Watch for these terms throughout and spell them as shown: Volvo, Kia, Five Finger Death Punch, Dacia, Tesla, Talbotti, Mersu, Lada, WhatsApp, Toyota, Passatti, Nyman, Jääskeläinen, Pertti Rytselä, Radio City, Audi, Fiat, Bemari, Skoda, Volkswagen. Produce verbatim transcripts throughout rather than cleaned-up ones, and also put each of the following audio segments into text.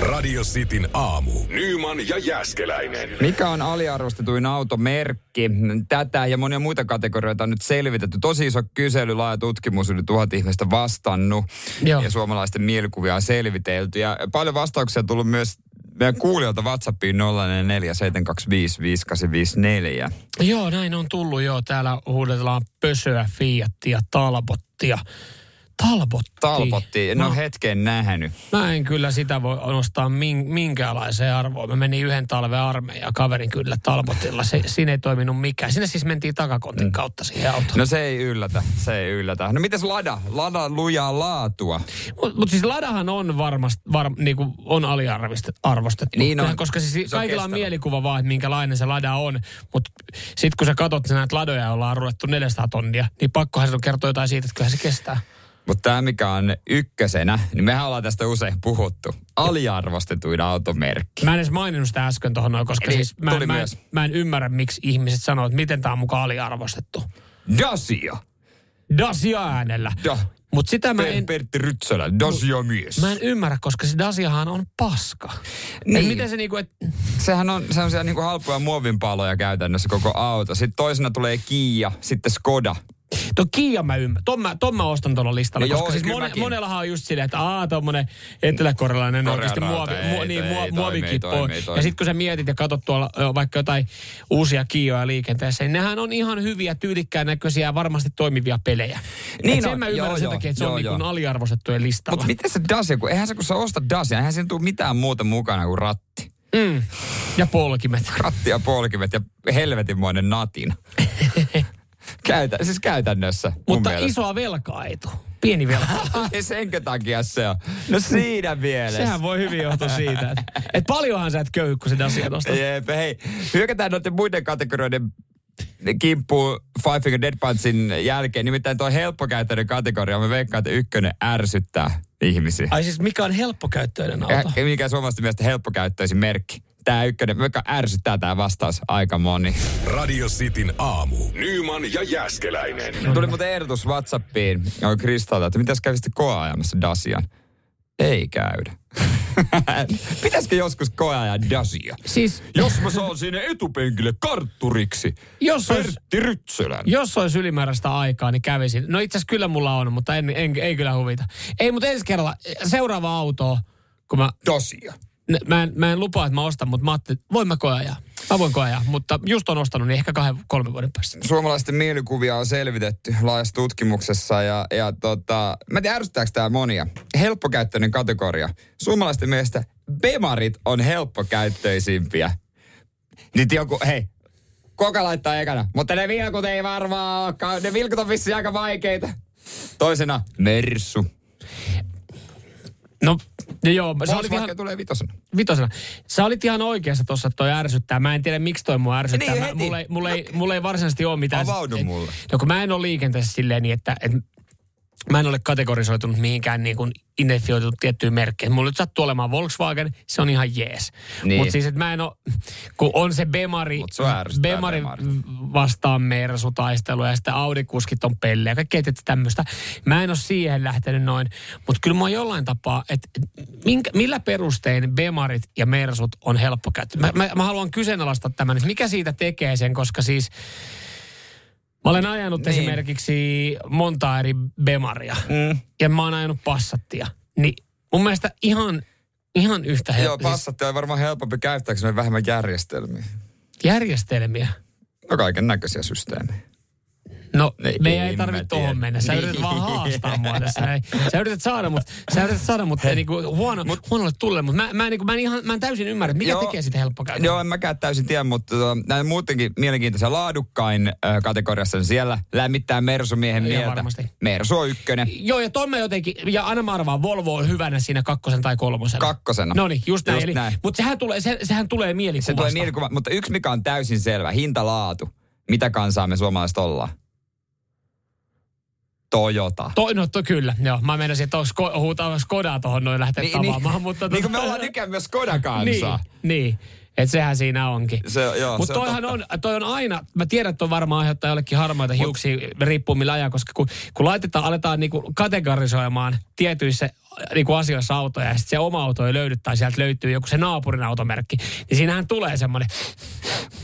Radio Cityn aamu. Nyman ja Jääskeläinen. Mikä on aliarvostetuin automerkki? Tätä ja monia muita kategorioita on nyt selvitetty. Tosi iso kysely, laaja tutkimus, yli tuhat ihmistä vastannut. Joo. Ja suomalaisten mielikuvia on selvitelty. Ja paljon vastauksia on tullut myös meidän kuulijoilta WhatsAppiin nolla neljä seitsemän kaksi viisi viisi kahdeksan viisi neljä. Joo, näin on tullut jo. Täällä huudetellaan pösöä, Fiattia, Talbottia. Talbotti. Talbotti. En no. ole hetken nähnyt. Mä en kyllä sitä voi nostaa minkäänlaiseen arvoon. Mä menin yhden talven armeijaan kaverin kyllä Talbotilla. Se, siinä ei toiminut mikään. Siinä siis mentiin takakontin mm. kautta siihen autoon. No se ei yllätä. Se ei yllätä. No mites Lada? Lada lujaa laatua. Mutta mut siis Ladahan on varmasti, var, niinku on aliarvostettu. Niin on. Koska siis kaikilla on, on mielikuva vaan, että minkälainen se Lada on. Mutta sit kun sä katot näitä Ladoja, joilla on ruvettu neljäsataa tonnia, niin pakkohan se kertoo jotain siitä, että kyllähän se kestää. Mutta tämä, mikä on ykkösenä, niin mehän ollaan tästä usein puhuttu. Aliarvostetuin automerkki. Mä en edes maininnut sitä äsken tuohon noin, koska Eli siis mä en, mä, en, mä en ymmärrä, miksi ihmiset sanoo, että miten tämä on mukaan aliarvostettu. Dacia. Dacia äänellä. Da. Mut sitä mä en... Pertti Rytselä, Dacia-mies. Mä en ymmärrä, koska se Daciahan on paska. Niin. Miten se niinku, et... Sehän on sellaisia niinku halpoja muovinpaloja käytännössä koko auto. Sitten toisena tulee Kia, sitten Skoda. Tuo Kia mä ymmärrän. Tuon mä, ton mä ostan tuolla listalla, no koska joo, siis mone, monellahan on just silleen, että aah, tuommoinen eteläkorealainen oikeasti muovi, mu, niin, muovikippo. Ja sitten kun sä mietit ja katot tuolla vaikka jotain uusia Kioja liikenteessä, niin nehän on ihan hyviä, tyylikkään näköisiä ja varmasti toimivia pelejä. Niin et sen on, mä ymmärrän joo, sen takia, että se joo, on joo. Niin aliarvostettujen listalla. Mutta miten se Dacia, kun eihän se kun sä ostat Dacia, eihän siinä tule mitään muuta mukana kuin ratti. Mm. Ja polkimet. Ratti ja polkimet ja helvetinmoinen natina. Käytä, siis käytännössä. Mutta isoa velkaa ei tule. Pieni velkaa. Senkö takia se on? No siinä mielessä. Sehän voi hyvin johtua siitä. Että et paljonhan sä et köyhy, kun sen asian ostat. Jeep, hei. Hyökätään noiden muiden kategorioiden kimppuun Five Finger Death Punchin jälkeen. Nimittäin tuo helppokäyttöinen kategoria. Mä veikkaan, että ykkönen ärsyttää ihmisiä. Ai siis mikä on helppokäyttöinen auto? Ja mikä suomalaisten mielestä helppokäyttöisin merkki? Tää ykkönen, joka ärsyttää tää vastaus aika moni. Radio Cityn aamu. Nyman ja Jääskeläinen. Tuli muuten ehdotus WhatsAppiin. Oli Kristalta, että mitäs kävisitte koeajamassa Dacian? Ei käydä. Pitäisikö joskus koeajan Dacia? Siis... Jos mä saan sinne etupenkille kartturiksi. Jos Pertti Rytselän. Jos olisi ylimääräistä aikaa, niin kävisin. No itse asiassa kyllä mulla on, mutta en, en, ei kyllä huvita. Ei, mutta ensi kerralla seuraava auto, kun mä... Dacia. Mä en, mä en lupaa, että mä ostan, mutta mä ajattelin, voin mä koeajaa. Mä voin koeajaa, mutta just on ostanut, niin ehkä kahden, kolmen vuoden päästä. Suomalaisten mielikuvia on selvitetty laajassa tutkimuksessa ja, ja tota, mä en tiedä, ärsyttääkö tää monia. Helppokäyttöinen kategoria. Suomalaisten mielestä Bemarit on helppokäyttöisimpiä. Nyt joku, hei, koka laittaa ekana, mutta ne vilkut ei varmaan olekaan. Ne vilkut on vissiin aika vaikeita. Toisena, Mersu. No... Ja joo, sä olit ihan, tulee vitosena. Vitosena. Sä olit ihan oikeassa tossa, että toi ärsyttää. Mä en tiedä, miksi toi mua ärsyttää. Niin, mä, mulla, ei, mulla, ei, mulla ei varsinaisesti ole mitään... Avaudu et, mulle. No kun mä en ole liikenteessä silleen niin, että... Et, mä en ole kategorisoitunut mihinkään niin kuin identifioitunut tiettyyn merkkeihin. Mulla nyt sattuu olemaan Volkswagen, se on ihan jees. Niin. Mutta siis, että mä en ole, kun on se Bemari, Bemari vastaan Mersu taistelu ja sitten Audi-kuskit on pelle ja kaikkea tämmöistä. Mä en ole siihen lähtenyt noin, mutta kyllä mä oon jollain tapaa, että minkä, millä perustein Bemarit ja Mersut on helppo käyttää. Mä, mä, mä haluan kyseenalaistaa tämän, että mikä siitä tekee sen, koska siis... Mä olen ajanut niin. esimerkiksi monta eri Bemaria mm. ja mä oon ajanut Passattia. Niin mun mielestä ihan, ihan yhtä helppoa. Joo, Passattia on varmaan helpompi käyttää, koska on vähemmän järjestelmiä. Järjestelmiä? No kaiken näköisiä systeemejä. No, me ei tarvitse tuohon mennä. Sä yrität vaan haastaa mua tässä. Sä yrität saada mut, sä yrität saada mut niinku huono, mut, huonolle tulle. Mut mä, mä, niinku, mä, en ihan, mä en täysin ymmärrä, mikä joo, tekee sitä helppo käydä. Joo, en mäkään täysin tiedä, mutta uh, näin muutenkin mielenkiintoisia laadukkain uh, kategoriassa. Niin siellä lämmittää Mersu-miehen mieltä. Joo, varmasti. Mersu on ykkönen. Joo, ja ton mä jotenkin, ja anna mä arvaan, Volvo on hyvänä siinä kakkosen tai kolmosena. Kakkosena. Noniin, just näin. Just eli, näin. Mutta sehän tulee, se, sehän tulee mielikuvasta. Se tulee mielikuvasta, mutta yksi mikä on täysin selvä, hintalaatu. Mitä kansaa me suomalaiset ollaan? Toyota. To, no to, kyllä, joo. Mä menisin, että sko, huutaa Skodaa tuohon noin lähteä niin, tavaamaan. Niin, mutta, niin kuin me ollaan nykyään myös Skodan kanssa. Niin, niin. Että sehän siinä onkin. Mutta toihan on, toi on aina, mä tiedän, että on varmaan aiheuttaa jollekin harmaita mut, hiuksia riippuu millä ajaa, koska kun, kun laitetaan, aletaan niinku kategorisoimaan tietyissä niinku asioissa autoja ja sitten se oma auto ei löydy tai sieltä löytyy joku se naapurin automerkki, niin siinähän tulee semmoinen...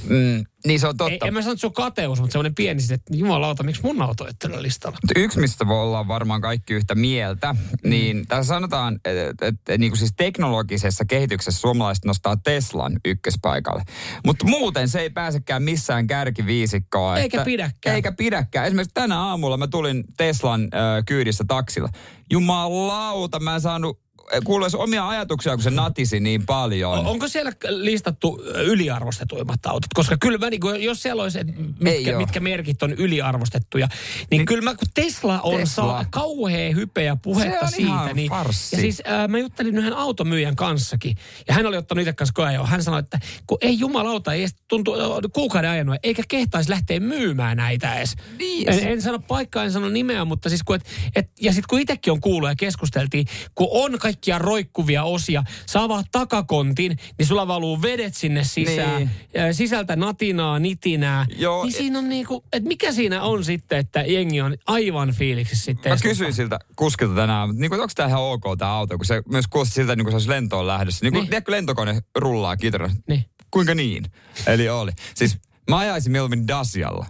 Mm, niin se on totta. Ei, en mä sano, että se on kateus, mutta semmoinen pieni sitten, että jumalauta, miksi mun auto ei ole listalla? Yksi, mistä voi olla varmaan kaikki yhtä mieltä, niin mm. tässä sanotaan, että et, et, niin siis teknologisessa kehityksessä suomalaiset nostaa Teslan ykköspaikalle. Mutta muuten se ei pääsekään missään kärkiviisikkoon. Eikä että, pidäkään. Eikä pidäkään. Esimerkiksi tänä aamulla mä tulin Teslan äh, kyydissä taksilla. Jumalauta, mä en saanut... Kuuluisi omia ajatuksia, kun se natisi niin paljon. Onko siellä listattu yliarvostetuimmat autot? Koska kyllä mä, niin kuin, jos siellä olisi, mitkä, mitkä merkit on yliarvostettuja, niin, niin kyllä mä, kun Tesla on Tesla. Saa kauhea hypeä puhetta siitä. Niin, ja siis äh, mä juttelin yhden automyyjän kanssakin, ja hän oli ottanut itse kanssa koeajoon. Hän sanoi, että kun ei jumalauta, ei tuntuu kuukauden ajanut, eikä kehtaisi lähteä myymään näitä edes. Niin, en, en sano paikkaa, en sano nimeä, mutta siis kun, et, et, ja sitten kun itsekin on kuullut ja keskusteltiin, kun on kaikki ja roikkuvia osia, saa vaan takakontin, niin sulla valuu vedet sinne sisään, niin. Sisältä natinaa, nitinää. Joo, niin siinä on niinku, että mikä siinä on sitten, että jengi on aivan fiiliksissä sitten. Mä kysyin siltä kuskilta tänään, mutta niinku, onko tämä ihan ok tämä auto, kun se myös kuulosti siltä, että niin se olisi lentoon lähdössä. Niin kuin, niin. Tiedätkö, lentokone rullaa kitarana? Niin. Kuinka niin? Eli oli. Siis mä ajaisin mieluummin Dacialla.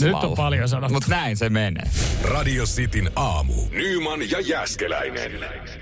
Nyt on paljon sanottu. Mutta näin se menee. Radio Cityn aamu. Nyman ja Jääskeläinen.